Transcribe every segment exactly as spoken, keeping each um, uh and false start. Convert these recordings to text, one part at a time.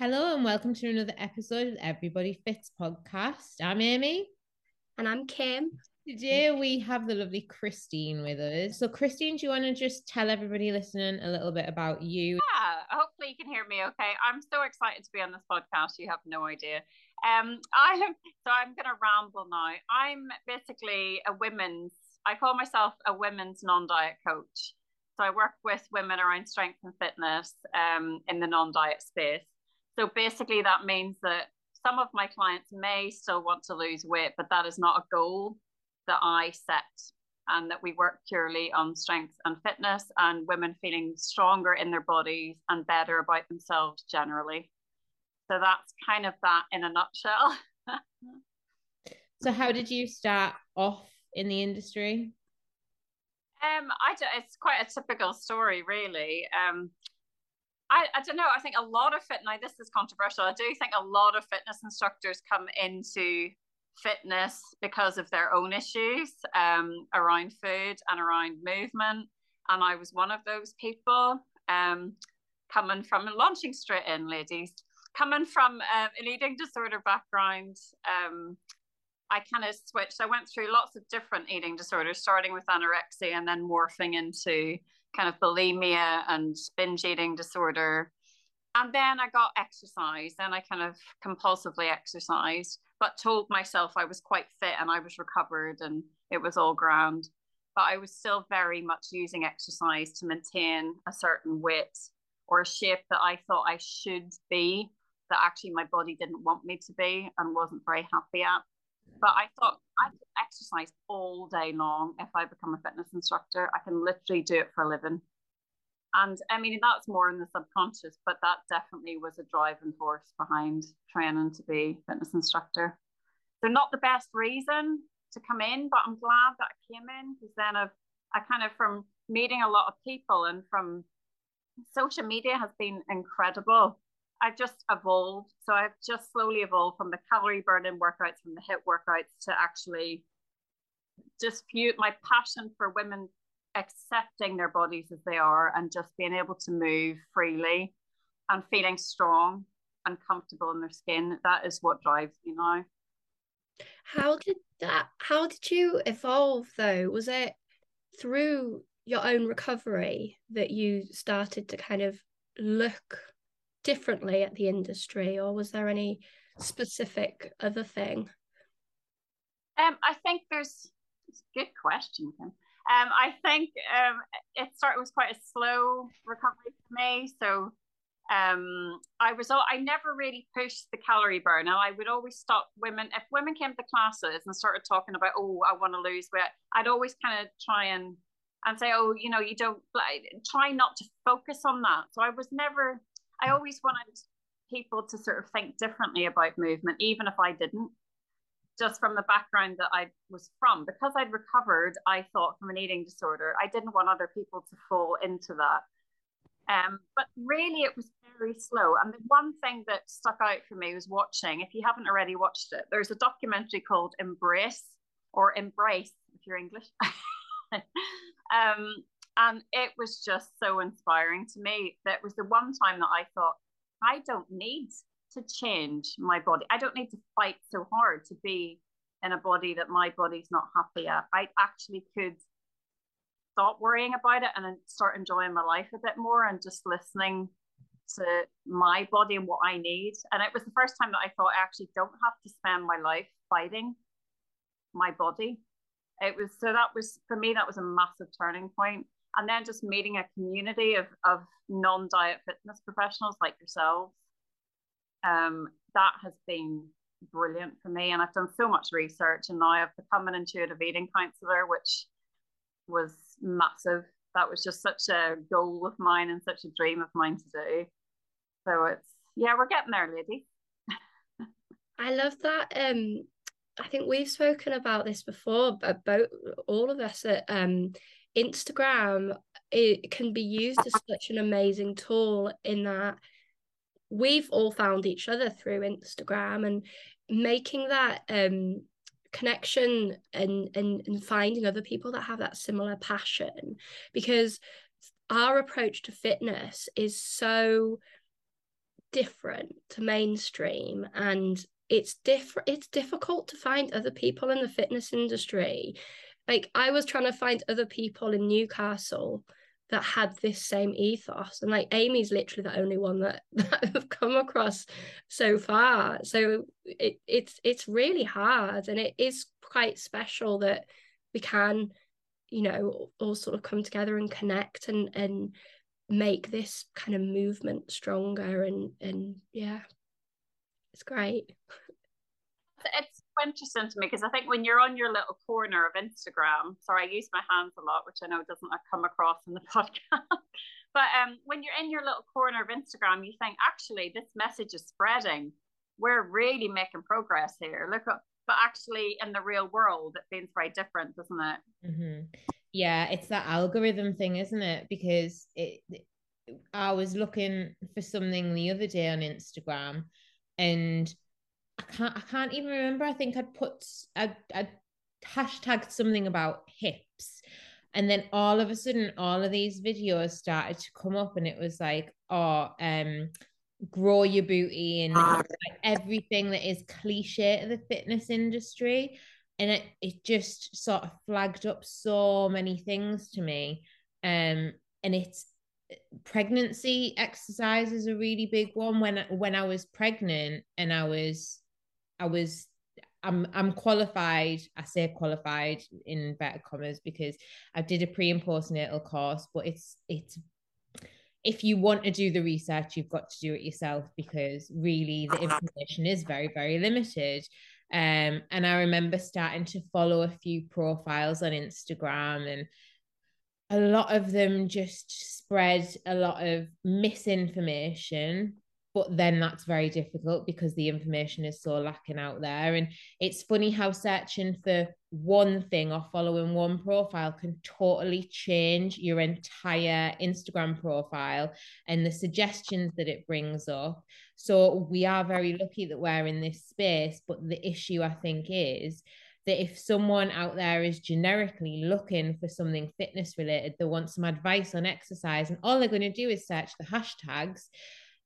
Hello and welcome to another episode of the Everybody Fits podcast. I'm Amy. And I'm Kim. Today we have the lovely Christine with us. So Christine, do you want to just tell everybody listening a little bit about you? Yeah, hopefully you can hear me okay. I'm so excited to be on this podcast. You have no idea. Um, I have, so I'm going to ramble now. I'm basically a women's, I call myself a women's non-diet coach. So I work with women around strength and fitness um, in the non-diet space. So basically that means that some of my clients may still want to lose weight, but that is not a goal that I set, and that we work purely on strength and fitness and women feeling stronger in their bodies and better about themselves generally. So that's kind of that in a nutshell. So how did you start off in the industry? Um, I don't, it's quite a typical story really. Um, I, I don't know. I think a lot of fit, now this is controversial. I do think a lot of fitness instructors come into fitness because of their own issues um, around food and around movement. And I was one of those people um, coming from, and launching straight in, ladies, coming from uh, an eating disorder background. Um, I kind of switched. I went through lots of different eating disorders, starting with anorexia and then morphing into kind of bulimia and binge eating disorder. And then I got exercise, and I kind of compulsively exercised, but told myself I was quite fit and I was recovered and it was all grand. But I was still very much using exercise to maintain a certain weight or a shape that I thought I should be, that actually my body didn't want me to be and wasn't very happy at. But I thought I could exercise all day long. If I become a fitness instructor, I can literally do it for a living. And I mean, that's more in the subconscious, but that definitely was a driving force behind training to be a fitness instructor. So not the best reason to come in, but I'm glad that I came in, because then I've, I kind of, from meeting a lot of people and from social media, has been incredible. I've just evolved. So I've just slowly evolved from the calorie burning workouts, from the HIIT workouts, to actually dispute my passion for women accepting their bodies as they are and just being able to move freely and feeling strong and comfortable in their skin. That is what drives me now. How did that, how did you evolve though? Was it through your own recovery that you started to kind of look differently at the industry, or was there any specific other thing? Um, I think there's, it's a good question, Kim. Um, I think um, it started with quite a slow recovery for me. So um, I was, I never really pushed the calorie burn. Now I would always stop women, if women came to classes and started talking about, oh, I want to lose weight, I'd always kind of try and and say, oh, you know, you don't, like, try not to focus on that. So I was never, I always wanted people to sort of think differently about movement, even if I didn't. Just from the background that I was from, because I'd recovered, I thought, from an eating disorder, I didn't want other people to fall into that. Um, but really it was very slow. And the one thing that stuck out for me was watching, if you haven't already watched it, there's a documentary called Embrace, or Embrace, if you're English. um, and it was just so inspiring to me. That was the one time that I thought, I don't need to change my body. I don't need to fight so hard to be in a body that my body's not happy at. I actually could stop worrying about it and start enjoying my life a bit more and just listening to my body and what I need. And it was the first time that I thought I actually don't have to spend my life fighting my body. It was, so that was, for me, that was a massive turning point. And then just meeting a community of, of non-diet fitness professionals like yourselves, um that has been brilliant for me. And I've done so much research, and now I've become an intuitive eating counselor, which was massive. That was just such a goal of mine and such a dream of mine to do. So it's, yeah, we're getting there, ladies. I love that. um I think we've spoken about this before, about all of us, at um Instagram, it can be used as such an amazing tool, in that we've all found each other through Instagram, and making that um connection and, and and finding other people that have that similar passion, because our approach to fitness is so different to mainstream, and it's different. It's difficult to find other people in the fitness industry. Like, I was trying to find other people in Newcastle that had this same ethos, and like Amy's literally the only one that, that I've come across so far. So it, it's it's really hard, and it is quite special that we can, you know, all sort of come together and connect and and make this kind of movement stronger, and and yeah, it's great. It's interesting to me, because I think when you're on your little corner of Instagram, sorry, I use my hands a lot, which I know doesn't come across in the podcast, but um, when you're in your little corner of Instagram, you think, actually, this message is spreading. We're really making progress here. Look up, but actually in the real world, it seems very different, doesn't it? Mm-hmm. Yeah, it's that algorithm thing, isn't it? Because it, I was looking for something the other day on Instagram, and I can't I can't even remember. I think I'd put I I hashtagged something about hips, and then all of a sudden all of these videos started to come up, and it was like, oh, um grow your booty, and like everything that is cliche to the fitness industry, and it, it just sort of flagged up so many things to me. Um and it's pregnancy exercise is a really big one. When when I was pregnant, and I was I was I'm I'm qualified, I say qualified in better commas, because I did a pre and postnatal course, but it's it's if you want to do the research, you've got to do it yourself, because really the information is very, very limited. Um and I remember starting to follow a few profiles on Instagram, and a lot of them just spread a lot of misinformation, but then that's very difficult because the information is so lacking out there. And it's funny how searching for one thing or following one profile can totally change your entire Instagram profile and the suggestions that it brings up. So we are very lucky that we're in this space, but the issue, I think, is that if someone out there is generically looking for something fitness related, they want some advice on exercise, and all they're going to do is search the hashtags.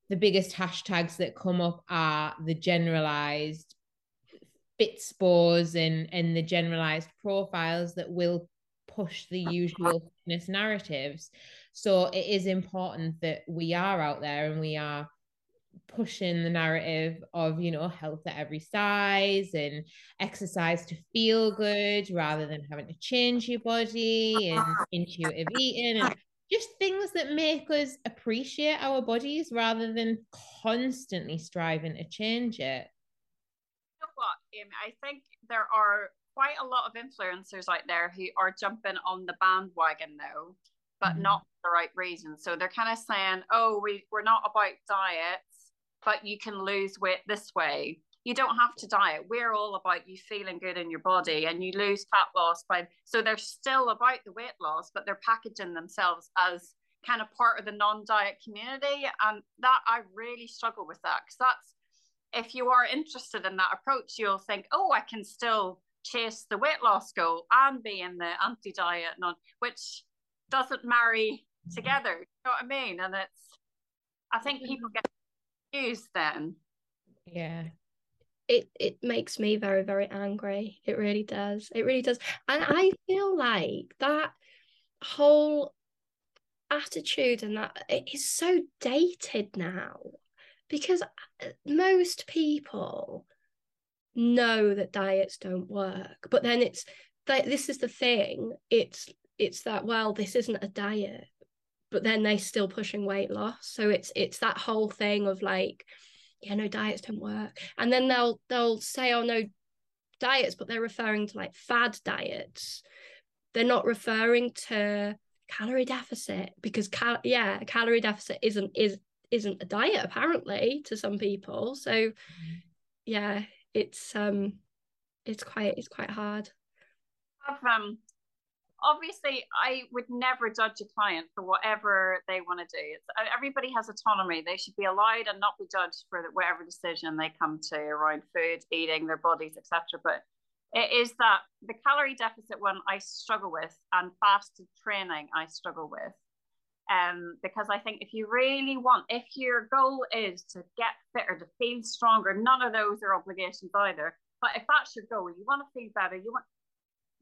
The biggest hashtags that come up are the generalized fit spores and, and the generalized profiles that will push the usual fitness narratives. So it is important that we are out there and we are pushing the narrative of, you know, health at every size and exercise to feel good rather than having to change your body, and intuitive eating, and just things that make us appreciate our bodies rather than constantly striving to change it. You know what, Amy? I think there are quite a lot of influencers out there who are jumping on the bandwagon though, but mm-hmm. not for the right reason. So they're kind of saying, oh, we, we're not about diets, but you can lose weight this way. You don't have to diet. We're all about you feeling good in your body, and you lose fat loss by, so they're still about the weight loss, but they're packaging themselves as kind of part of the non-diet community. And that, I really struggle with that, because that's, if you are interested in that approach, you'll think, oh, I can still chase the weight loss goal and be in the anti-diet, non, which doesn't marry together. You know what I mean? And it's, I think people get confused then. Yeah. It it makes me very, very angry. It really does. It really does. And I feel like that whole attitude and that, it is so dated now, because most people know that diets don't work. But then it's, this is the thing. It's it's that, well, this isn't a diet, but then they're still pushing weight loss. So it's it's that whole thing of like, yeah, no, diets don't work. And then they'll they'll say, oh, no, diets, but they're referring to like fad diets. They're not referring to calorie deficit, because cal- yeah, a calorie deficit isn't is isn't a diet apparently to some people. So yeah, it's um, it's quite it's quite hard. Um, obviously, I would never judge a client for whatever they want to do. It's, everybody has autonomy. They should be allowed and not be judged for whatever decision they come to around food, eating, their bodies, et cetera. But it is that the calorie deficit one I struggle with, and fasted training I struggle with. Um, because I think if you really want, if your goal is to get fitter, to feel stronger, none of those are obligations either. But if that's your goal, you want to feel better, you want,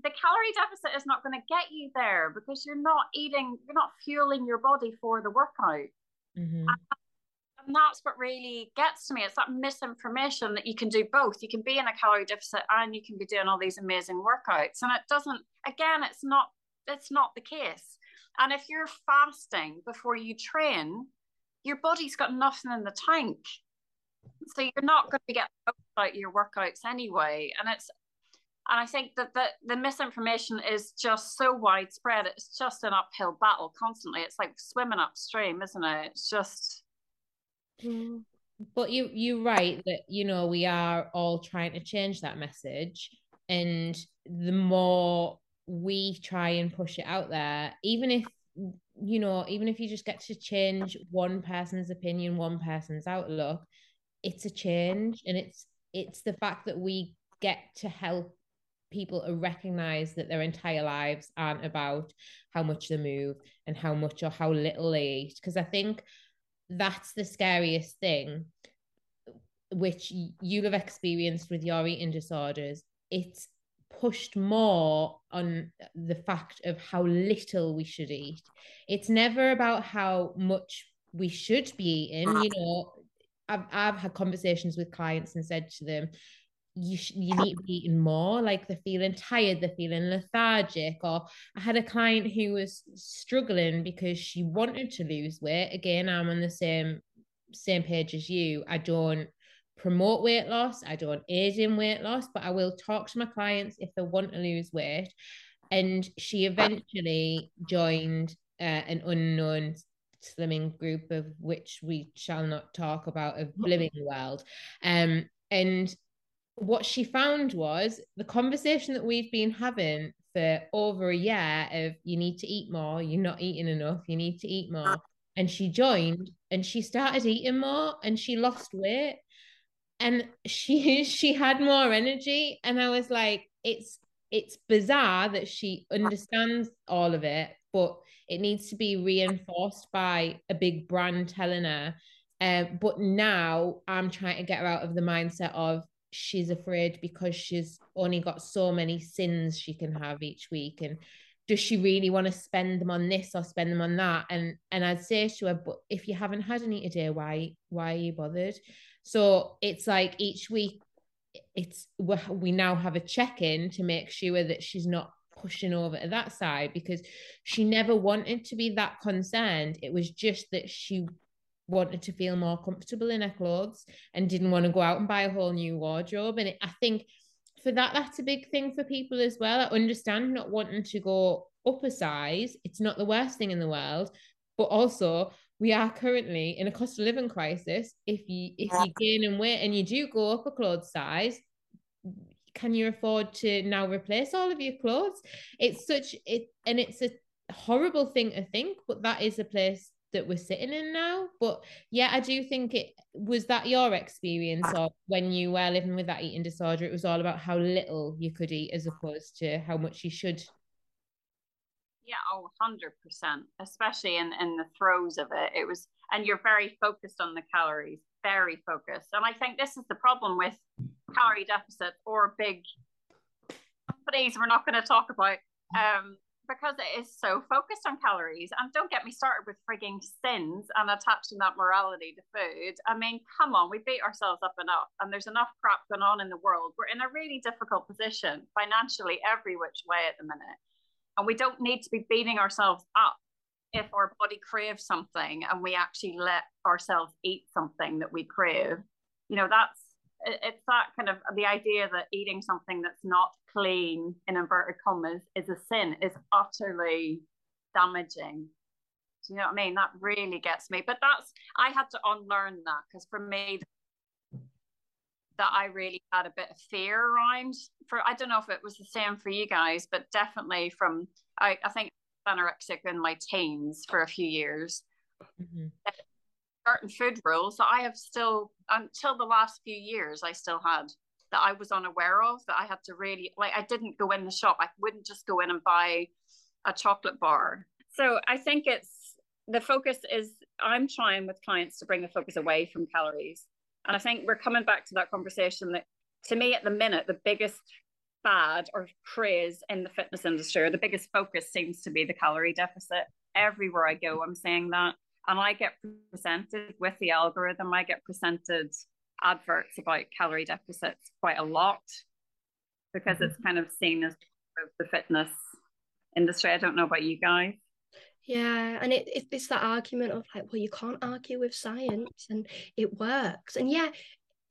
the calorie deficit is not going to get you there because you're not eating, you're not fueling your body for the workout. Mm-hmm. And, and that's what really gets to me. It's that misinformation that you can do both. You can be in a calorie deficit and you can be doing all these amazing workouts. And it doesn't, again, it's not, it's not the case. And if you're fasting before you train, your body's got nothing in the tank. So you're not going to get about your workouts anyway. And it's, and I think that the, the misinformation is just so widespread. It's just an uphill battle constantly. It's like swimming upstream, isn't it? It's just. But you, you're right that, you know, we are all trying to change that message. And the more we try and push it out there, even if, you know, even if you just get to change one person's opinion, one person's outlook, it's a change. And it's, it's the fact that we get to help people recognize that their entire lives aren't about how much they move and how much or how little they eat. Because I think that's the scariest thing, which you'll have experienced with your eating disorders. It's pushed more on the fact of how little we should eat. It's never about how much we should be eating. You know, I've, I've had conversations with clients and said to them, you sh- you need to be eating more. Like, they're feeling tired, they're feeling lethargic. Or I had a client who was struggling because she wanted to lose weight. Again, I'm on the same same page as you. I don't promote weight loss, I don't aid in weight loss, but I will talk to my clients if they want to lose weight. And she eventually joined uh, an unknown slimming group, of which we shall not talk about, of Blimming World. Um, and what she found was the conversation that we've been having for over a year of, you need to eat more, you're not eating enough, you need to eat more. And she joined and she started eating more and she lost weight. And she she had more energy. And I was like, it's it's bizarre that she understands all of it, but it needs to be reinforced by a big brand telling her. Uh, but now I'm trying to get her out of the mindset of she's afraid because she's only got so many sins she can have each week. And does she really want to spend them on this or spend them on that? And and I'd say to her, but if you haven't had an eat a day, why, why are you bothered? So it's like each week, it's we now have a check-in to make sure that she's not pushing over to that side, because she never wanted to be that concerned. It was just that she wanted to feel more comfortable in her clothes and didn't want to go out and buy a whole new wardrobe. And it, I think for that, that's a big thing for people as well. I understand not wanting to go up a size. It's not the worst thing in the world, but also we are currently in a cost of living crisis. If you if you gain and weight and you do go up a clothes size, can you afford to now replace all of your clothes? It's such it, and it's a horrible thing to think, but that is a place that we're sitting in now. But yeah, I do think it was that your experience of when you were living with that eating disorder. It was all about how little you could eat as opposed to how much you should. Yeah, oh, one hundred percent, especially in, in the throes of it. It was, and you're very focused on the calories, very focused. And I think this is the problem with calorie deficit or big companies we're not going to talk about, um, because it is so focused on calories. And don't get me started with frigging sins and attaching that morality to food. I mean, come on, we beat ourselves up enough, and there's enough crap going on in the world. We're in a really difficult position financially every which way at the minute. And we don't need to be beating ourselves up if our body craves something and we actually let ourselves eat something that we crave. You know, that's, it's that kind of the idea that eating something that's not clean, in inverted commas, is a sin, is utterly damaging. Do you know what I mean? That really gets me. But that's, I had to unlearn that, because for me, that I really had a bit of fear around. For I don't know if it was the same for you guys, but definitely from I, I think anorexic in my teens for a few years. Mm-hmm. Certain food rules that I have still, until the last few years, I still had, that I was unaware of, that I had to really, like, I didn't go in the shop. I wouldn't just go in and buy a chocolate bar. So I think it's the focus is, I'm trying with clients to bring the focus away from calories. And I think we're coming back to that conversation that, to me, at the minute, the biggest fad or craze in the fitness industry, or the biggest focus, seems to be the calorie deficit. Everywhere I go, I'm saying that. And I get presented with the algorithm. I get presented adverts about calorie deficits quite a lot, because it's kind of seen as the fitness industry. I don't know about you guys. Yeah, and it, it it's that argument of like, well, you can't argue with science, and it works. And yeah,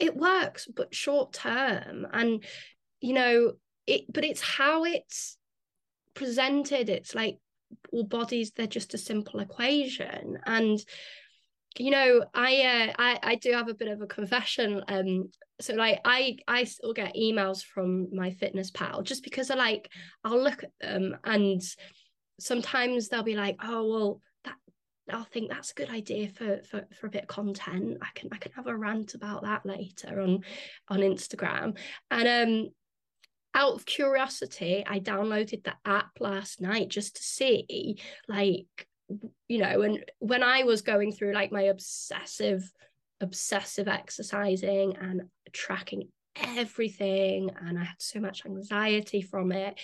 it works, but short term. And, you know, it, but it's how it's presented. It's like, all bodies, they're just a simple equation. And, you know, I, uh, I I do have a bit of a confession. Um, so like I I still get emails from my fitness pal, just because I like I'll look at them, and sometimes they'll be like, oh well, that I'll think that's a good idea for for for a bit of content. I can I can have a rant about that later on on Instagram. And um, out of curiosity, I downloaded the app last night just to see, like, you know, and when I was going through like my obsessive, obsessive exercising and tracking everything, and I had so much anxiety from it.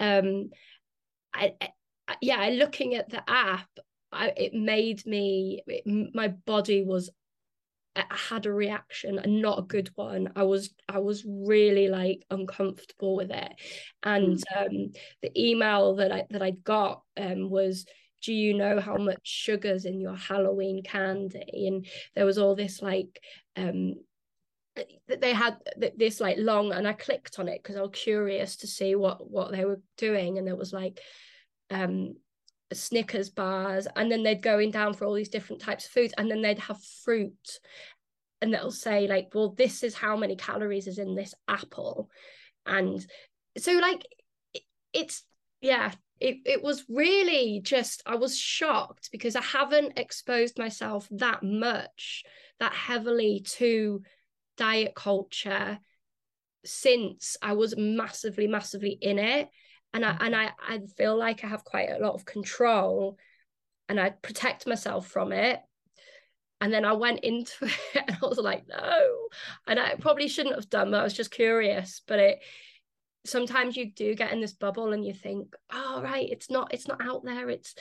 Um, I, I yeah, looking at the app, I, it made me, it, my body was, I had a reaction, and not a good one. I was I was really like uncomfortable with it. And um, the email that I that I got um, was, do you know how much sugar's in your Halloween candy? And there was all this like um, they had this like long, and I clicked on it because I was curious to see what what they were doing. And there was like um, Snickers bars, and then they'd going down for all these different types of foods, and then they'd have fruit, and they'll say like, well, this is how many calories is in this apple. And so like it, it's yeah it, it was really just, I was shocked because I haven't exposed myself that much, that heavily, to diet culture since I was massively massively in it. And I and I, I feel like I have quite a lot of control, and I protect myself from it. And then I went into it, and I was like, no. And I probably shouldn't have done that. I was just curious. But it sometimes you do get in this bubble, and you think, oh right, it's not it's not out there. It's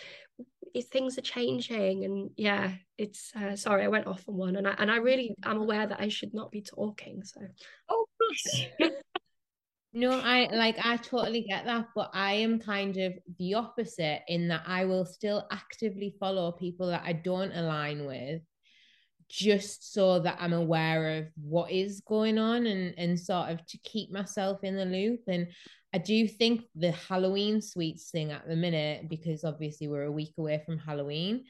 it, things are changing. And yeah, it's uh, sorry, I went off on one, and I and I really am aware that I should not be talking. So oh gosh. No, I like I totally get that, but I am kind of the opposite in that I will still actively follow people that I don't align with, just so that I'm aware of what is going on, and and sort of to keep myself in the loop. And I do think the Halloween sweets thing at the minute, because obviously we're a week away from Halloween,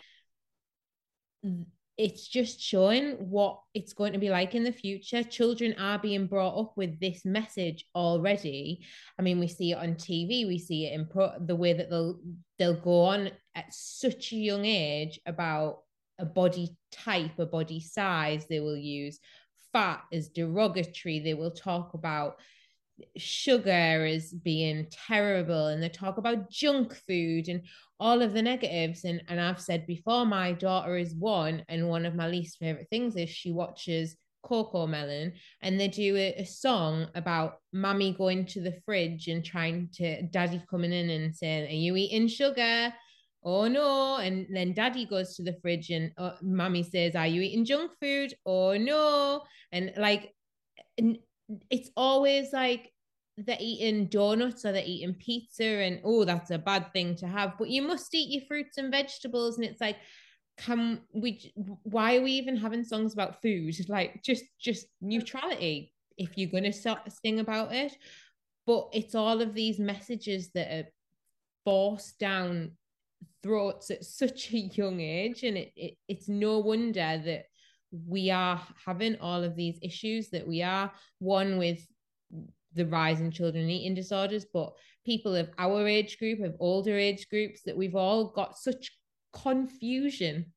it's just showing what it's going to be like in the future. Children are being brought up with this message already. I mean, we see it on T V, we see it in pro- the way that they'll they'll go on at such a young age about a body type, a body size. They will use fat as derogatory. They will talk about sugar as being terrible, and they talk about junk food and all of the negatives. And and I've said before, my daughter is one, and one of my least favorite things is she watches Coco Melon, and they do a, a song about mommy going to the fridge and trying to, daddy coming in and saying, are you eating sugar? Oh no. And then daddy goes to the fridge and uh, mommy says, are you eating junk food? Oh no. And like, and it's always like they're eating donuts or they're eating pizza, and oh, that's a bad thing to have, but you must eat your fruits and vegetables. And it's like, can we, why are we even having songs about food? Like just, just neutrality if you're going to start to sing about it. But it's all of these messages that are forced down throats at such a young age. And it, it it's no wonder that we are having all of these issues that we are, one with the rise in children eating disorders, but people of our age group, of older age groups, that we've all got such confusion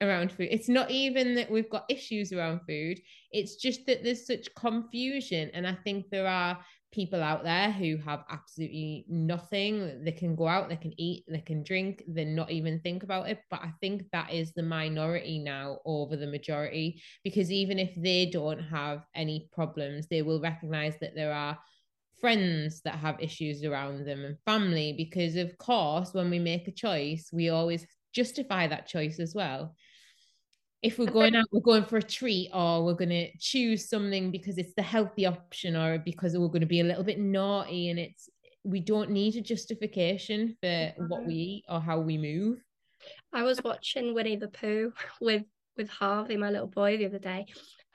around food. It's not even that we've got issues around food. It's just that there's such confusion. And I think there are people out there who have absolutely nothing. They can go out, they can eat, they can drink, they not even think about it. But I think that is the minority now over the majority, because even if they don't have any problems, they will recognize that there are friends that have issues around them and family, because of course when we make a choice we always justify that choice as well. If we're going out, we're going for a treat, or we're going to choose something because it's the healthy option, or because we're going to be a little bit naughty, and it's, we don't need a justification for what we eat or how we move. I was watching Winnie the Pooh with with Harvey, my little boy, the other day,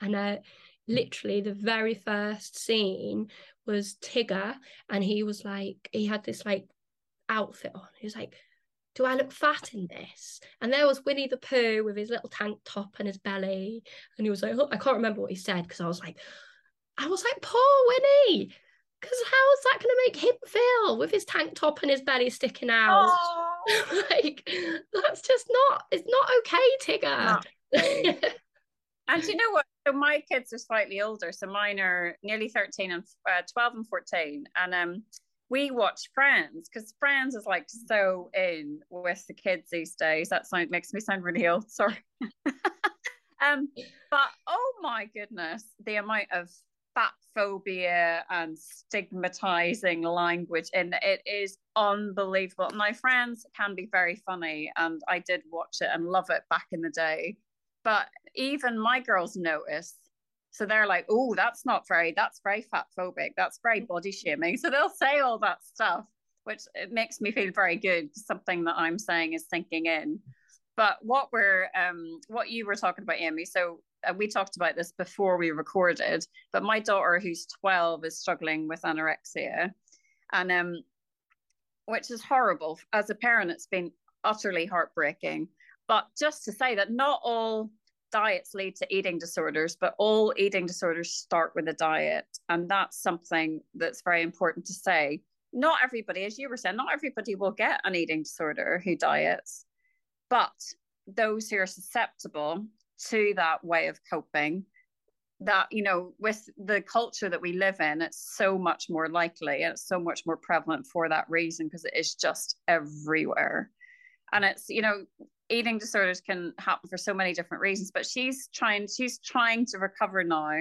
and I literally the very first scene was Tigger, and he was like, he had this like outfit on, he was like, do I look fat in this? And there was Winnie the Pooh with his little tank top and his belly, and he was like, oh, I can't remember what he said, because I was like I was like poor Winnie, because how is that going to make him feel with his tank top and his belly sticking out? Like, that's just not, it's not okay, Tigger. No. And you know what? So my kids are slightly older. So mine are nearly thirteen and uh, twelve and fourteen. And um, we watch Friends, because Friends is like so in with the kids these days. That sound, makes me sound really old. Sorry. um, but oh my goodness, the amount of fat phobia and stigmatizing language in it is unbelievable. Now, Friends can be very funny, and I did watch it and love it back in the day. But even my girls notice. So they're like, oh, that's not very, that's very fatphobic. That's very body shaming. So they'll say all that stuff, which it makes me feel very good. Something that I'm saying is sinking in. But what we're, um, what you were talking about, Amy, so uh, we talked about this before we recorded, but my daughter, who's twelve, is struggling with anorexia, and um, which is horrible. As a parent, it's been utterly heartbreaking. But just to say that not all diets lead to eating disorders, but all eating disorders start with a diet. And that's something that's very important to say. Not everybody, as you were saying, not everybody will get an eating disorder who diets, but those who are susceptible to that way of coping, that, you know, with the culture that we live in, it's so much more likely, and it's so much more prevalent for that reason, because it is just everywhere. And it's, you know, eating disorders can happen for so many different reasons, but she's trying, she's trying to recover now.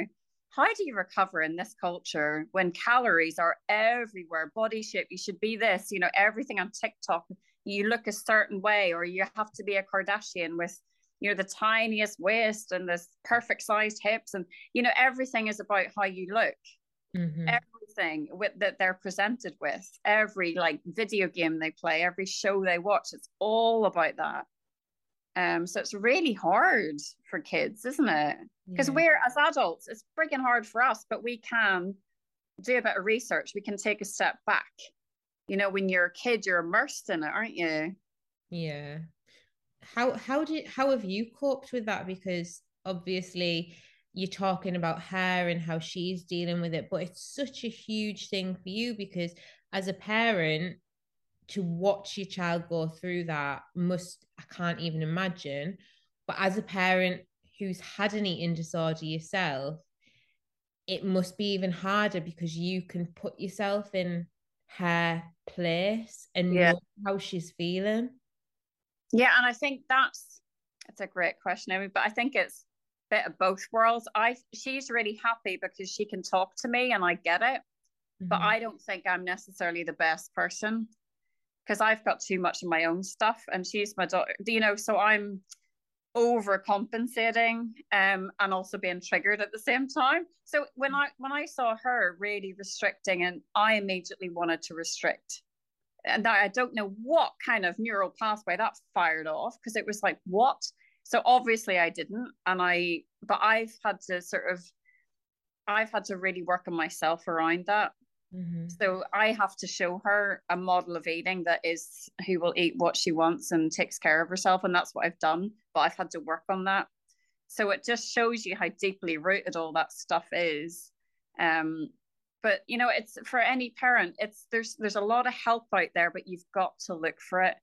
How do you recover in this culture when calories are everywhere? Body shape, you should be this, you know, everything on TikTok, you look a certain way, or you have to be a Kardashian with, you know, the tiniest waist and this perfect sized hips. And, you know, everything is about how you look. Mm-hmm. Everything with, that they're presented with, every like video game they play, every show they watch, it's all about that. Um, so it's really hard for kids, isn't it? Because yeah. we're, as adults, it's freaking hard for us, but we can do a bit of research. We can take a step back. You know, when you're a kid, you're immersed in it, aren't you? Yeah. How, how did, how have you coped with that? Because obviously you're talking about her and how she's dealing with it, but it's such a huge thing for you, because as a parent, to watch your child go through that must, I can't even imagine. But as a parent who's had an eating disorder yourself, it must be even harder, because you can put yourself in her place and yeah. know how she's feeling. Yeah, and I think that's, it's a great question, Amy, but I think it's a bit of both worlds. I she's really happy because she can talk to me and I get it, mm-hmm. but I don't think I'm necessarily the best person, because I've got too much of my own stuff, and she's my daughter, you know, so I'm overcompensating um, and also being triggered at the same time. So when I when I saw her really restricting, and I immediately wanted to restrict, and I don't know what kind of neural pathway that fired off, because it was like, what? So obviously I didn't, and I, but I've had to sort of, I've had to really work on myself around that. Mm-hmm. So I have to show her a model of eating that is who will eat what she wants and takes care of herself. And that's what I've done, but I've had to work on that. So it just shows you how deeply rooted all that stuff is. Um, but, you know, it's for any parent, it's there's there's a lot of help out there, but you've got to look for it.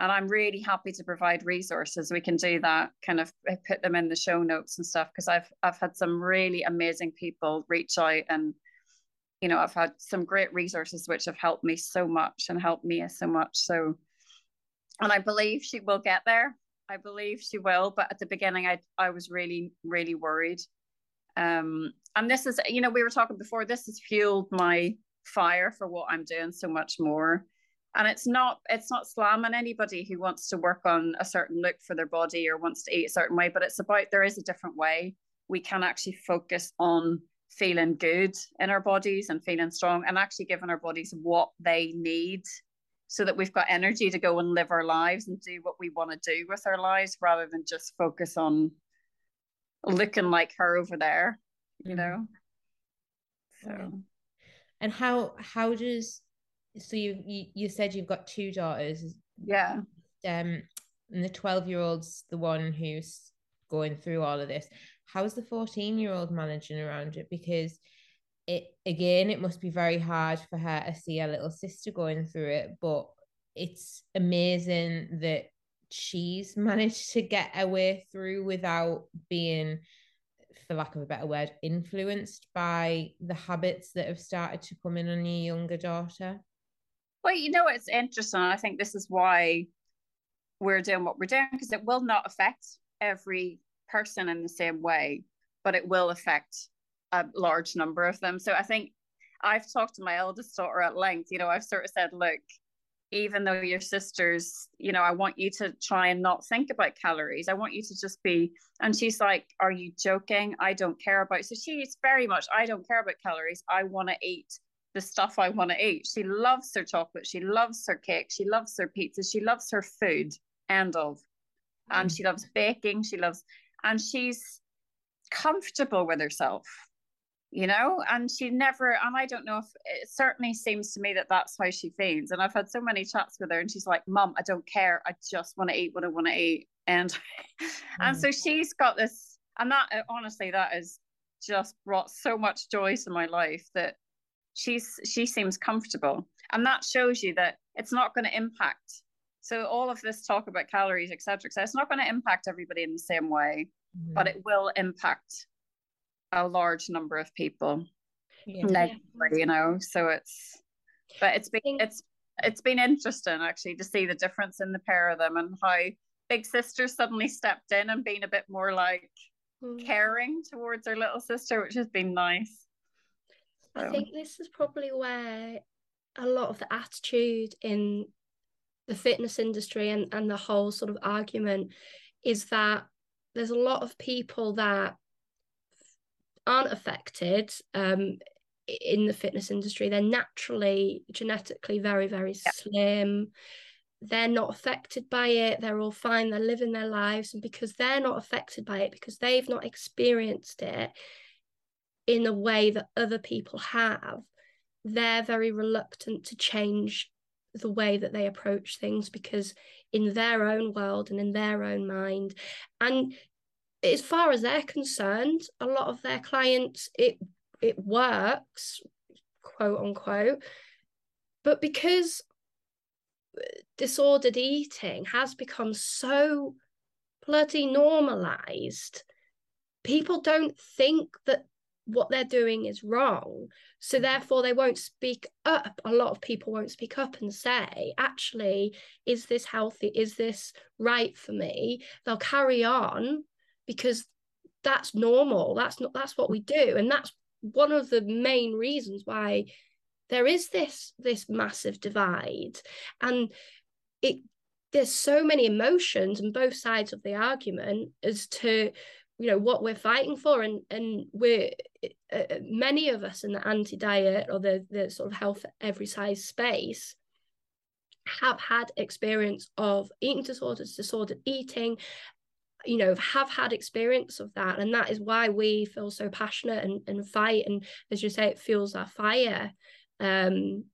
And I'm really happy to provide resources. We can do that, kind of put them in the show notes and stuff, because I've I've had some really amazing people reach out and you know, I've had some great resources which have helped me so much and helped me so much. So, and I believe she will get there. I believe she will. But at the beginning, I I was really, really worried. Um, and this is, you know, we were talking before, this has fueled my fire for what I'm doing so much more. And it's not, it's not slamming anybody who wants to work on a certain look for their body or wants to eat a certain way, but it's about, there is a different way we can actually focus on feeling good in our bodies and feeling strong and actually giving our bodies what they need so that we've got energy to go and live our lives and do what we want to do with our lives rather than just focus on looking like her over there, you know. So okay. And how how does so you, you you said you've got two daughters, yeah um and the twelve year old's the one who's going through all of this. How's the fourteen year old managing around it? Because it again it must be very hard for her to see her little sister going through it, but it's amazing that she's managed to get her way through without being, for lack of a better word, influenced by the habits that have started to come in on your younger daughter. Well, you know, it's interesting. I think this is why we're doing what we're doing, because it will not affect every person in the same way, but it will affect a large number of them. So I think I've talked to my eldest daughter at length. You know, I've sort of said, look, even though your sisters, you know, I want you to try and not think about calories. I want you to just be, and she's like, are you joking? I don't care about, so she's very much, I don't care about calories. I want to eat the stuff I want to eat. She loves her chocolate. She loves her cake. She loves her pizza. She loves her food, end of. And she loves baking. She loves, and she's comfortable with herself, you know, and she never, and I don't know if, it certainly seems to me that that's how she feels. And I've had so many chats with her and she's like, Mum, I don't care. I just want to eat what I want to eat. And, mm. and so she's got this, and that, honestly, that has just brought so much joy to my life that she's, she seems comfortable. And that shows you that it's not going to impact. So all of this talk about calories, et cetera, et cetera, it's not going to impact everybody in the same way, mm. but it will impact a large number of people, yeah. negatively, you know. So it's, but it's been it's it's been interesting actually to see the difference in the pair of them and how big sister suddenly stepped in and being a bit more like mm. caring towards her little sister, which has been nice. So. I think this is probably where a lot of the attitude in the fitness industry and and the whole sort of argument is that there's a lot of people that aren't affected um in the fitness industry. They're naturally genetically very very yeah. slim. They're not affected by it. They're all fine. They're living their lives, and because they're not affected by it, because they've not experienced it in a way that other people have, they're very reluctant to change the way that they approach things, because in their own world and in their own mind, and as far as they're concerned, a lot of their clients, it it works, quote unquote. But because disordered eating has become so bloody normalized, people don't think that what they're doing is wrong. So therefore they won't speak up. A lot of people won't speak up and say, actually, is this healthy? Is this right for me? They'll carry on, because that's normal. That's not, that's what we do. And that's one of the main reasons why there is this, this massive divide. And it, there's so many emotions on both sides of the argument as to, you know, what we're fighting for. And, and we're, uh, many of us in the anti-diet or the, the sort of health every size space have had experience of eating disorders, disordered eating, you know, have had experience of that. And that is why we feel so passionate and, and fight. And as you say, it fuels our fire. Um,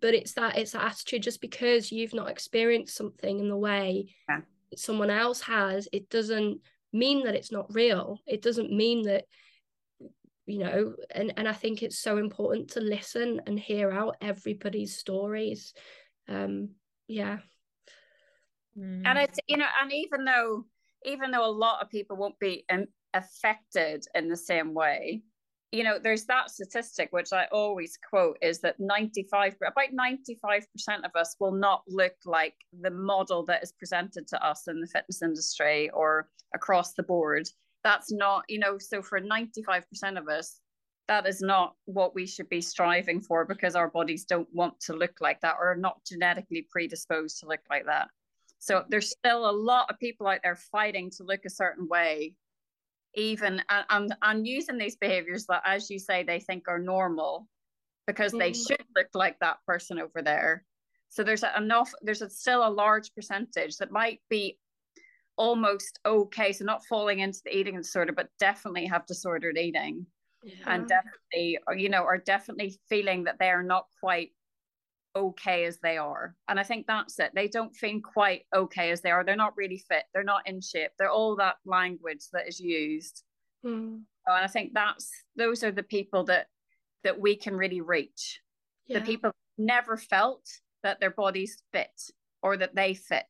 but it's that, it's that attitude, just because you've not experienced something in the way yeah. someone else has, it doesn't mean that it's not real. It doesn't mean that, you know, and, and I think it's so important to listen and hear out everybody's stories. Um, yeah. And it's, you know, and even though even though a lot of people won't be um, affected in the same way, you know, there's that statistic, which I always quote, is that ninety-five, about ninety-five percent of us will not look like the model that is presented to us in the fitness industry or across the board. That's not, you know, so for ninety-five percent of us, that is not what we should be striving for, because our bodies don't want to look like that, or are not genetically predisposed to look like that. So there's still a lot of people out there fighting to look a certain way, even and and using these behaviors that, as you say, they think are normal because they should look like that person over there. So there's enough, there's a, still a large percentage that might be almost okay, so not falling into the eating disorder, but definitely have disordered eating, yeah. and definitely, you know, are definitely feeling that they are not quite okay as they are. And I think that's it. They don't feel quite okay as they are. They're not really fit. They're not in shape. They're all that language that is used. Mm. And I think that's, those are the people that, that we can really reach. Yeah. The people who never felt that their bodies fit, or that they fit,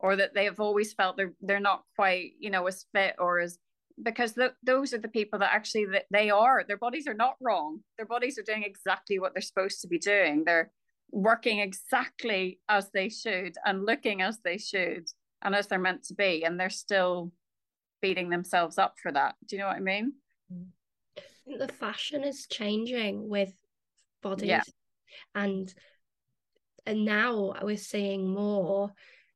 or that they have always felt they're, they're not quite, you know, as fit or as, because the, those are the people that actually, that they are, their bodies are not wrong. Their bodies are doing exactly what they're supposed to be doing. They're working exactly as they should, and looking as they should, and as they're meant to be. And they're still beating themselves up for that. Do you know what I mean? The fashion is changing with bodies. Yeah. And, and now we're seeing more.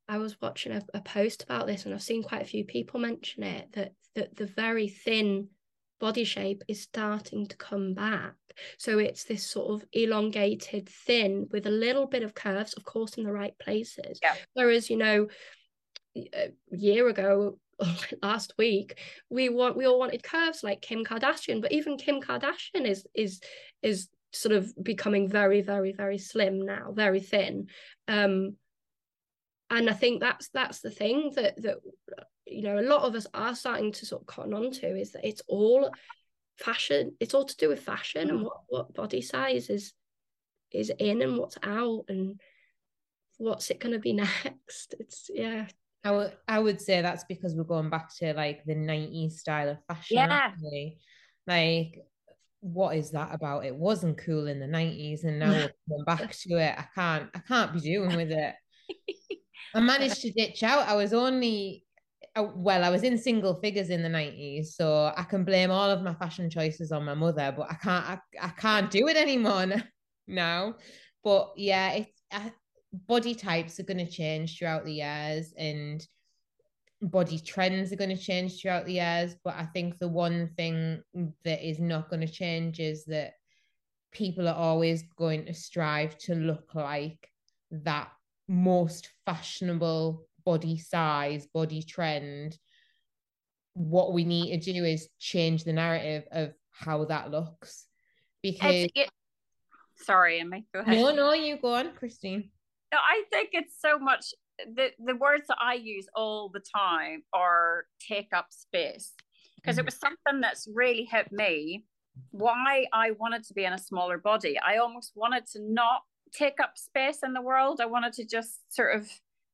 I was watching a, a post about this, and I've seen quite a few people mention it, that, that the very thin body shape is starting to come back. So it's this sort of elongated thin with a little bit of curves, of course, in the right places. Yeah. Whereas, you know, a year ago, last week, we want we all wanted curves like Kim Kardashian, but even Kim Kardashian is is is sort of becoming very, very, very slim now, very thin. Um, and I think that's that's the thing that that you know, a lot of us are starting to sort of cotton on to, is that it's all fashion, it's all to do with fashion, and what, what body size is is in and what's out, and what's it going to be next. It's, yeah. I would, I would say that's because we're going back to like the nineties style of fashion. Yeah. Actually. Like, what is that about? It wasn't cool in the nineties, and now we're going back to it. I can't, I can't be doing with it. I managed to ditch out. I was only... well, I was in single figures in the nineties, so I can blame all of my fashion choices on my mother, but I can't, I, I can't do it anymore now. But yeah, it's, uh, body types are going to change throughout the years, and body trends are going to change throughout the years. But I think the one thing that is not going to change is that people are always going to strive to look like that most fashionable body size, body trend. What we need to do is change the narrative of how that looks, because it, sorry Emma, go ahead. No, no, you go on, Christine. No, I think it's so much, the, the words that I use all the time are take up space, because mm-hmm. it was something that's really hit me, why I wanted to be in a smaller body. I almost wanted to not take up space in the world. I wanted to just sort of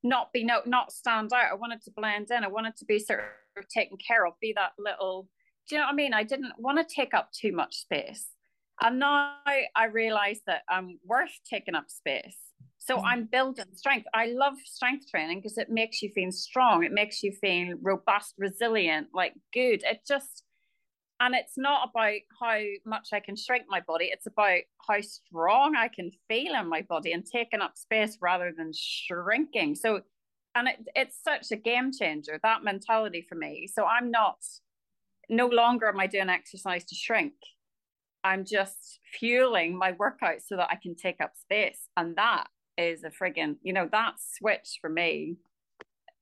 not be, no, not stand out. I wanted to blend in. I wanted to be sort of taken care of, be that little, do you know what I mean? I didn't want to take up too much space. And now I realize that I'm worth taking up space. So mm-hmm. I'm building strength. I love strength training because it makes you feel strong. It makes you feel robust, resilient, like good. It just, and it's not about how much I can shrink my body. It's about how strong I can feel in my body and taking up space rather than shrinking. So, and it, it's such a game changer, that mentality for me. So I'm not, no longer am I doing exercise to shrink. I'm just fueling my workout so that I can take up space. And that is a friggin', you know, that switch for me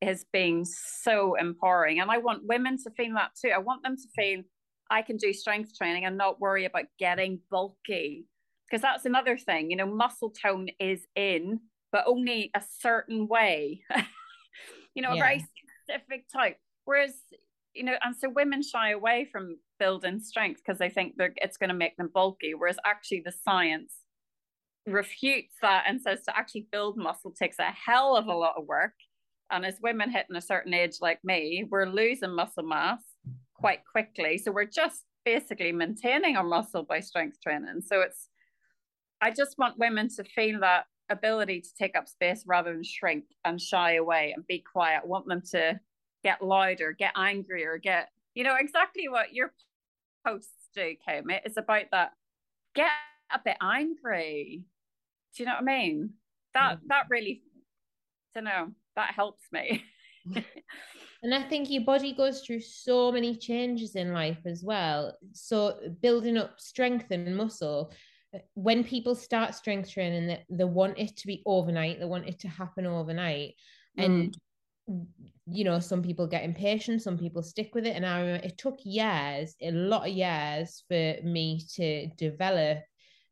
has been so empowering. And I want women to feel that too. I want them to feel, I can do strength training and not worry about getting bulky, because that's another thing, you know, muscle tone is in, but only a certain way, you know, yeah. a very specific type. Whereas, you know, and so women shy away from building strength because they think they're, it's going to make them bulky. Whereas actually the science refutes that and says to actually build muscle takes a hell of a lot of work. And as women hitting a certain age like me, we're losing muscle mass quite quickly, so we're just basically maintaining our muscle by strength training. So it's, I just want women to feel that ability to take up space rather than shrink and shy away and be quiet. I want them to get louder, get angrier, get, you know, exactly what your posts do, Kim. It's about that, get a bit angry. Do you know what I mean? That, mm-hmm. that really, I don't know, that helps me. And I think your body goes through so many changes in life as well. So building up strength and muscle, when people start strength training, they, they want it to be overnight. They want it to happen overnight. Mm. And, you know, some people get impatient, some people stick with it. And I remember it took years, a lot of years for me to develop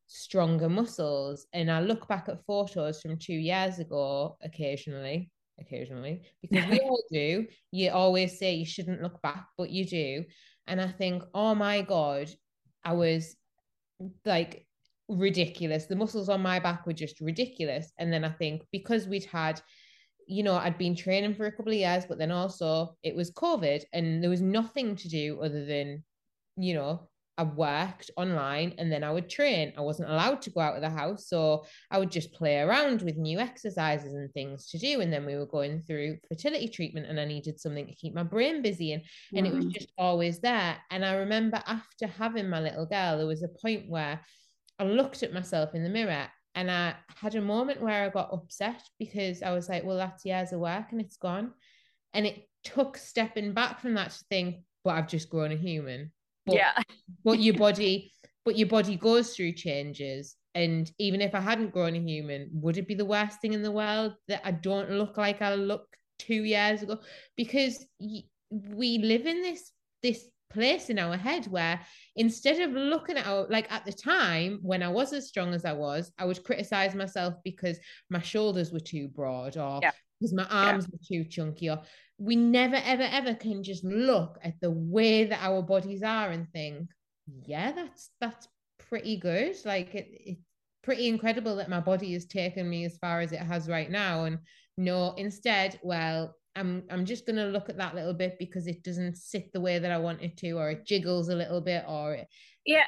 stronger muscles. And I look back at photos from two years ago, occasionally, occasionally, because we all do. You always say you shouldn't look back, but you do. And I think, oh my God, I was like ridiculous. The muscles on my back were just ridiculous. And then I think because we'd had, you know, I'd been training for a couple of years, but then also it was COVID and there was nothing to do other than, you know, I worked online and then I would train. I wasn't allowed to go out of the house. So I would just play around with new exercises and things to do. And then we were going through fertility treatment and I needed something to keep my brain busy. And, yeah. and it was just always there. And I remember after having my little girl, there was a point where I looked at myself in the mirror and I had a moment where I got upset because I was like, well, that's years of work and it's gone. And it took stepping back from that to think, but I've just grown a human. But, yeah. but your body, but your body goes through changes. And even if I hadn't grown a human, would it be the worst thing in the world that I don't look like I looked two years ago? Because we live in this, this place in our head where instead of looking at our, like at the time when I was as strong as I was, I would criticize myself because my shoulders were too broad or yeah. because my arms yeah. were too chunky, or we never, ever, ever can just look at the way that our bodies are and think, yeah, that's, that's pretty good. Like it, it's pretty incredible that my body has taken me as far as it has right now. And no, instead, well, I'm, I'm just going to look at that little bit because it doesn't sit the way that I want it to, or it jiggles a little bit, or it. Yeah.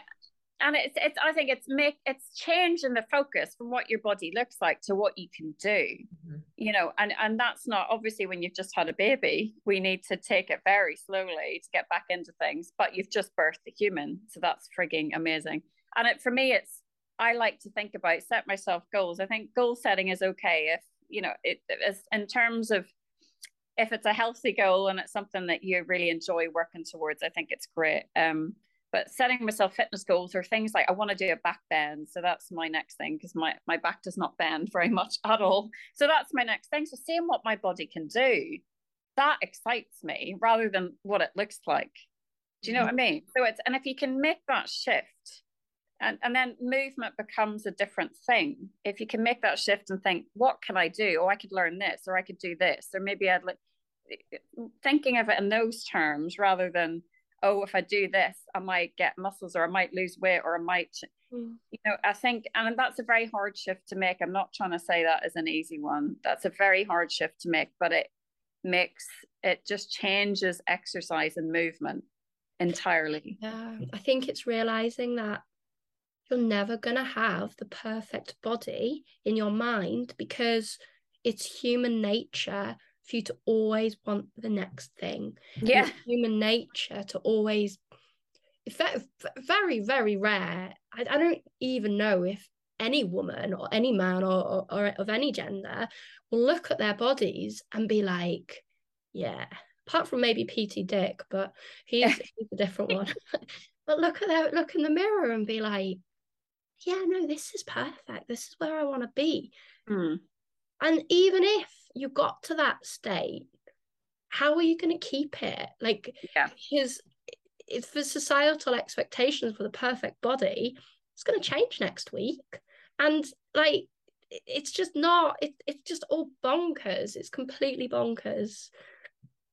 And it's, it's, I think it's make, it's changing the focus from what your body looks like to what you can do, mm-hmm. you know, and, and that's not obviously when you've just had a baby, we need to take it very slowly to get back into things, but you've just birthed a human. So that's frigging amazing. And it, for me, it's, I like to think about, set myself goals. I think goal setting is okay. If, you know, it is in terms of, if it's a healthy goal and it's something that you really enjoy working towards, I think it's great. Um, But setting myself fitness goals or things like I want to do a back bend. So that's my next thing because my, my back does not bend very much at all. So that's my next thing. So seeing what my body can do, that excites me rather than what it looks like. Do you know mm-hmm. what I mean? So it's, and if you can make that shift and, and then movement becomes a different thing. If you can make that shift and think, what can I do? Or I could learn this, or I could do this, or maybe I'd like thinking of it in those terms rather than, oh, if I do this, I might get muscles or I might lose weight or I might, mm. you know, I think, and that's a very hard shift to make. I'm not trying to say that is an easy one. That's a very hard shift to make, but it makes, it just changes exercise and movement entirely. Yeah, I think it's realizing that you're never going to have the perfect body in your mind because it's human nature for you to always want the next thing. Yeah. It's human nature to always, very, very rare. I, I don't even know if any woman or any man or, or, or of any gender will look at their bodies and be like, yeah, apart from maybe P T Dick, but he's, he's a different one. But look at their, look in the mirror and be like, yeah, no, this is perfect. This is where I want to be. Mm. And even if you got to that state, how are you going to keep it? Like, yeah. because if the societal expectations for the perfect body, it's going to change next week. And like, it's just not, it, it's just all bonkers. It's completely bonkers.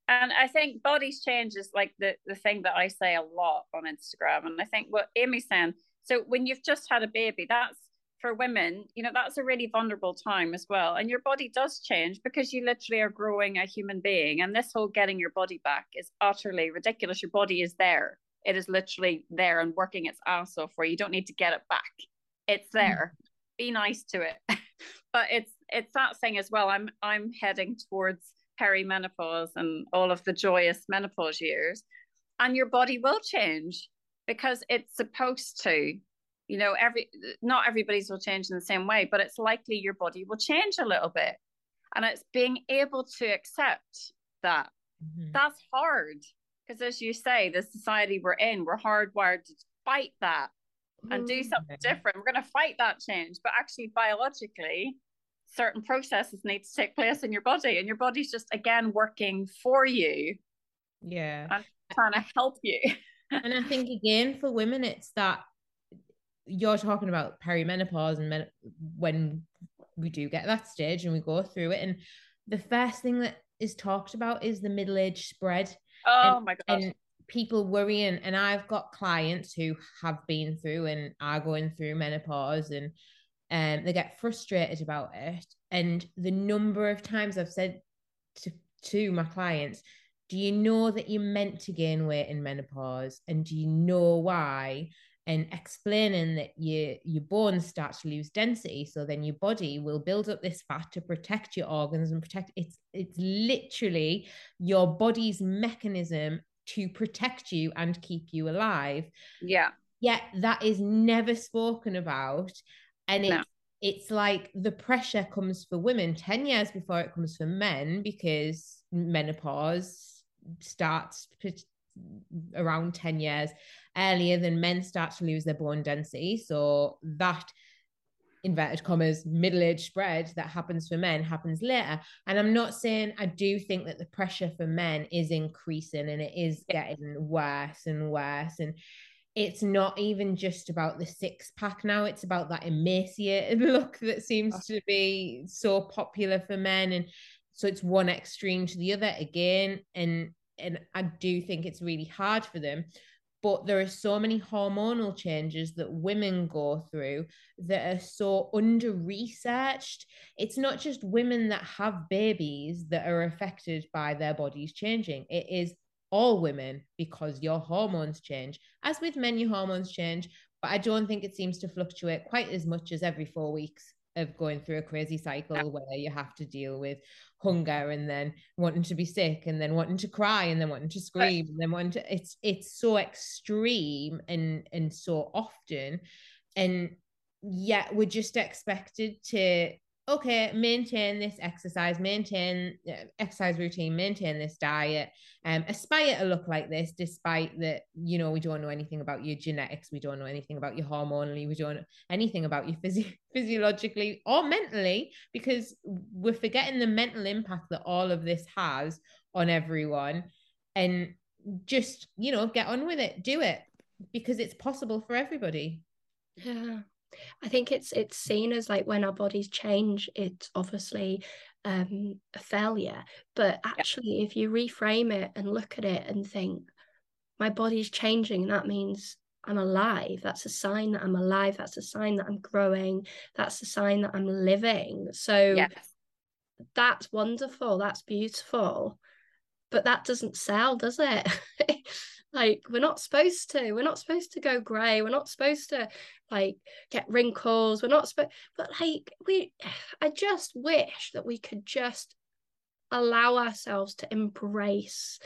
And I think bodies change is like the, the thing that I say a lot on Instagram. And I think what Amy's saying, so when you've just had a baby, that's, for women, you know, that's a really vulnerable time as well. And your body does change because you literally are growing a human being. And this whole getting your body back is utterly ridiculous. Your body is there. It is literally there and working its ass off, where you don't need to get it back. It's there. Mm. Be nice to it. But it's it's that thing as well. I'm I'm heading towards perimenopause and all of the joyous menopause years, and your body will change because it's supposed to. You know, every not everybody's will change in the same way, but it's likely your body will change a little bit. And it's being able to accept that. Mm-hmm. That's hard. Because as you say, the society we're in, we're hardwired to fight that and do something different. We're going to fight that change. But actually, biologically, certain processes need to take place in your body. And your body's just, again, working for you. Yeah. And trying to help you. And I think, again, for women, it's that you're talking about perimenopause and men- when we do get that stage and we go through it. And the first thing that is talked about is the middle-age spread. Oh and, my God. And people worrying. And I've got clients who have been through and are going through menopause, and um, they get frustrated about it. And the number of times I've said to, to my clients, do you know that you're meant to gain weight in menopause? And do you know why? And explaining that your, your bones start to lose density. So then your body will build up this fat to protect your organs and protect, it's, it's literally your body's mechanism to protect you and keep you alive. Yeah. Yet that is never spoken about. And it's, no. it's like the pressure comes for women ten years before it comes for men, because menopause starts around ten years earlier than men start to lose their bone density. So that, inverted commas, middle-aged spread that happens for men happens later. And I'm not saying, I do think that the pressure for men is increasing, and it is getting worse and worse. And it's not even just about the six pack now, it's about that emaciated look that seems to be so popular for men. And so it's one extreme to the other again. And And I do think it's really hard for them, but there are so many hormonal changes that women go through that are so under-researched. It's not just women that have babies that are affected by their bodies changing. It is all women, because your hormones change. As with men, your hormones change, but I don't think it seems to fluctuate quite as much as every four weeks. Of going through a crazy cycle where you have to deal with hunger and then wanting to be sick and then wanting to cry and then wanting to scream and then wanting to, it's it's so extreme and and so often, and yet we're just expected to okay maintain this exercise, maintain exercise routine, maintain this diet, and um, aspire to look like this, despite that, you know, we don't know anything about your genetics, we don't know anything about your hormonally, we don't know anything about your physi- physiologically or mentally, because we're forgetting the mental impact that all of this has on everyone. And just, you know, get on with it, do it, because it's possible for everybody. Yeah, I think it's it's seen as like when our bodies change, it's obviously um, a failure. But actually, yeah. if you reframe it and look at it and think, my body's changing, that means I'm alive. That's a sign that I'm alive. That's a sign that I'm growing. That's a sign that I'm living. So yes. That's wonderful. That's beautiful. But that doesn't sell, does it? Like, we're not supposed to, we're not supposed to go grey, we're not supposed to, like, get wrinkles, we're not supposed, but, like, we, I just wish that we could just allow ourselves to embrace,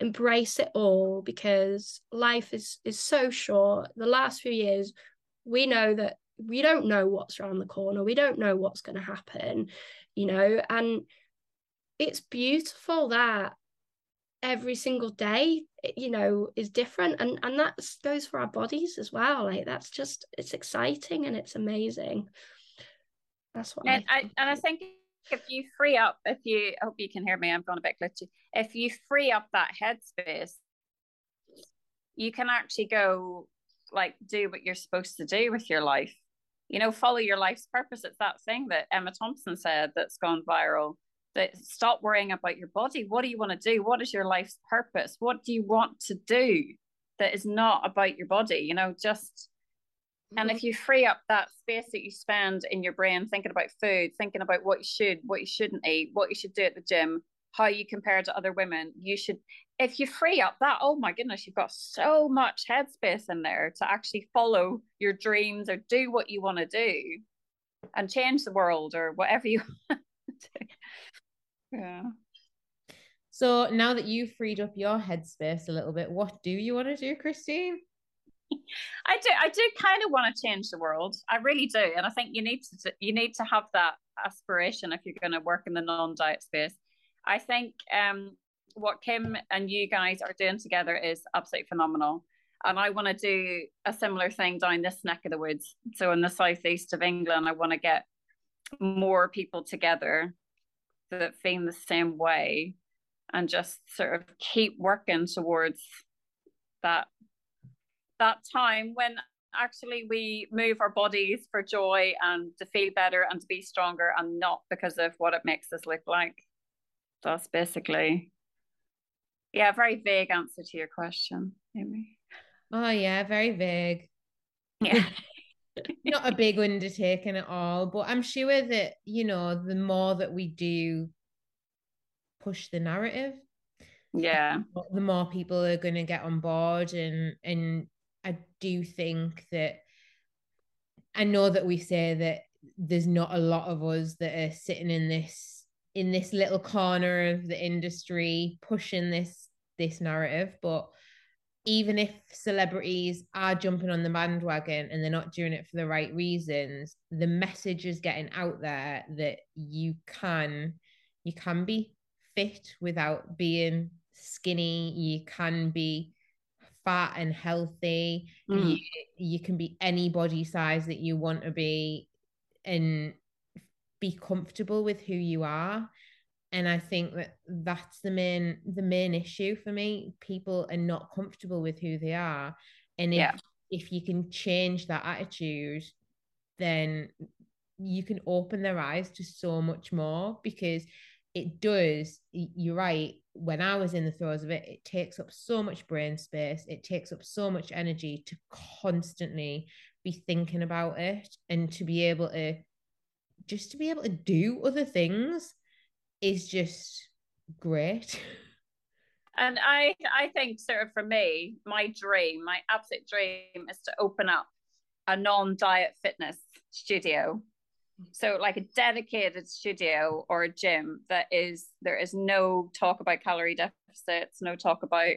embrace it all, because life is, is so short. The last few years, we know that we don't know what's around the corner, we don't know what's going to happen, you know, and it's beautiful that every single day, you know, is different, and and that goes for our bodies as well. Like, that's just, it's exciting and it's amazing. That's what and I, I and I think if you free up, if you I hope you can hear me, I'm going a bit glitchy. If you free up that headspace, you can actually go, like, do what you're supposed to do with your life. You know, follow your life's purpose. It's that thing that Emma Thompson said that's gone viral. That stop worrying about your body. What do you want to do? What is your life's purpose? What do you want to do that is not about your body? You know, just, mm-hmm. and if you free up that space that you spend in your brain thinking about food, thinking about what you should, what you shouldn't eat, what you should do at the gym, how you compare to other women. You should, if you free up that, oh my goodness, you've got so much headspace in there to actually follow your dreams or do what you want to do and change the world or whatever you want to do. Yeah. So now that you've freed up your headspace a little bit, what do you want to do, Christine? I do. I do kind of want to change the world. I really do, and I think you need to. You need to have that aspiration if you're going to work in the non-diet space. I think um, what Kim and you guys are doing together is absolutely phenomenal, and I want to do a similar thing down this neck of the woods. So in the southeast of England, I want to get more people together that feel the same way, and just sort of keep working towards that. that time when actually we move our bodies for joy and to feel better and to be stronger, and not because of what it makes us look like. That's basically, yeah, very vague answer to your question, Amy. Oh yeah, very vague. Yeah. Not a big undertaking at all, but I'm sure that, you know, the more that we do push the narrative, yeah, the more people are going to get on board. And and I do think that, I know that we say that there's not a lot of us that are sitting in this in this little corner of the industry pushing this this narrative, but even if celebrities are jumping on the bandwagon and they're not doing it for the right reasons, the message is getting out there that you can you can be fit without being skinny, you can be fat and healthy, mm. you, you can be any body size that you want to be and be comfortable with who you are. And I think that that's the main the main issue for me. People are not comfortable with who they are, and if, yeah. if you can change that attitude, then you can open their eyes to so much more, because it does, you're right, when I was in the throes of it, it takes up so much brain space, it takes up so much energy to constantly be thinking about it, and to be able to, just to be able to do other things is just great. And I, I think sort of for me, my dream, my absolute dream is to open up a non-diet fitness studio. So like a dedicated studio or a gym that is, there is no talk about calorie deficits, no talk about,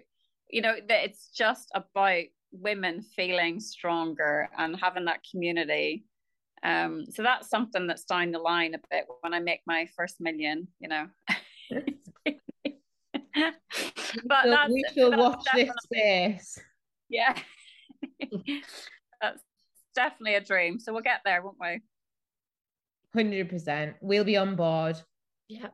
you know, that it's just about women feeling stronger and having that community. Um, so that's something that's down the line a bit when I make my first million, you know. But so that's, we shall that's watch this space. Yeah. That's definitely a dream. So we'll get there, won't we? one hundred percent. We'll be on board. Yeah.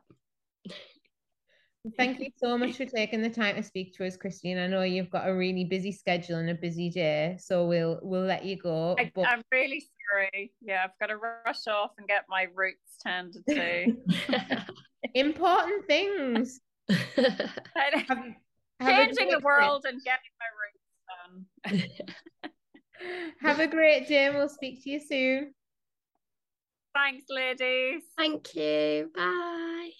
Thank you so much for taking the time to speak to us, Christine. I know you've got a really busy schedule and a busy day, so we'll we'll let you go. I, but... I'm really sorry. Yeah, I've got to rush off and get my roots tended to. Important things. have, have Changing the world day. And getting my roots done. Have a great day. We'll speak to you soon. Thanks, ladies. Thank you. Bye.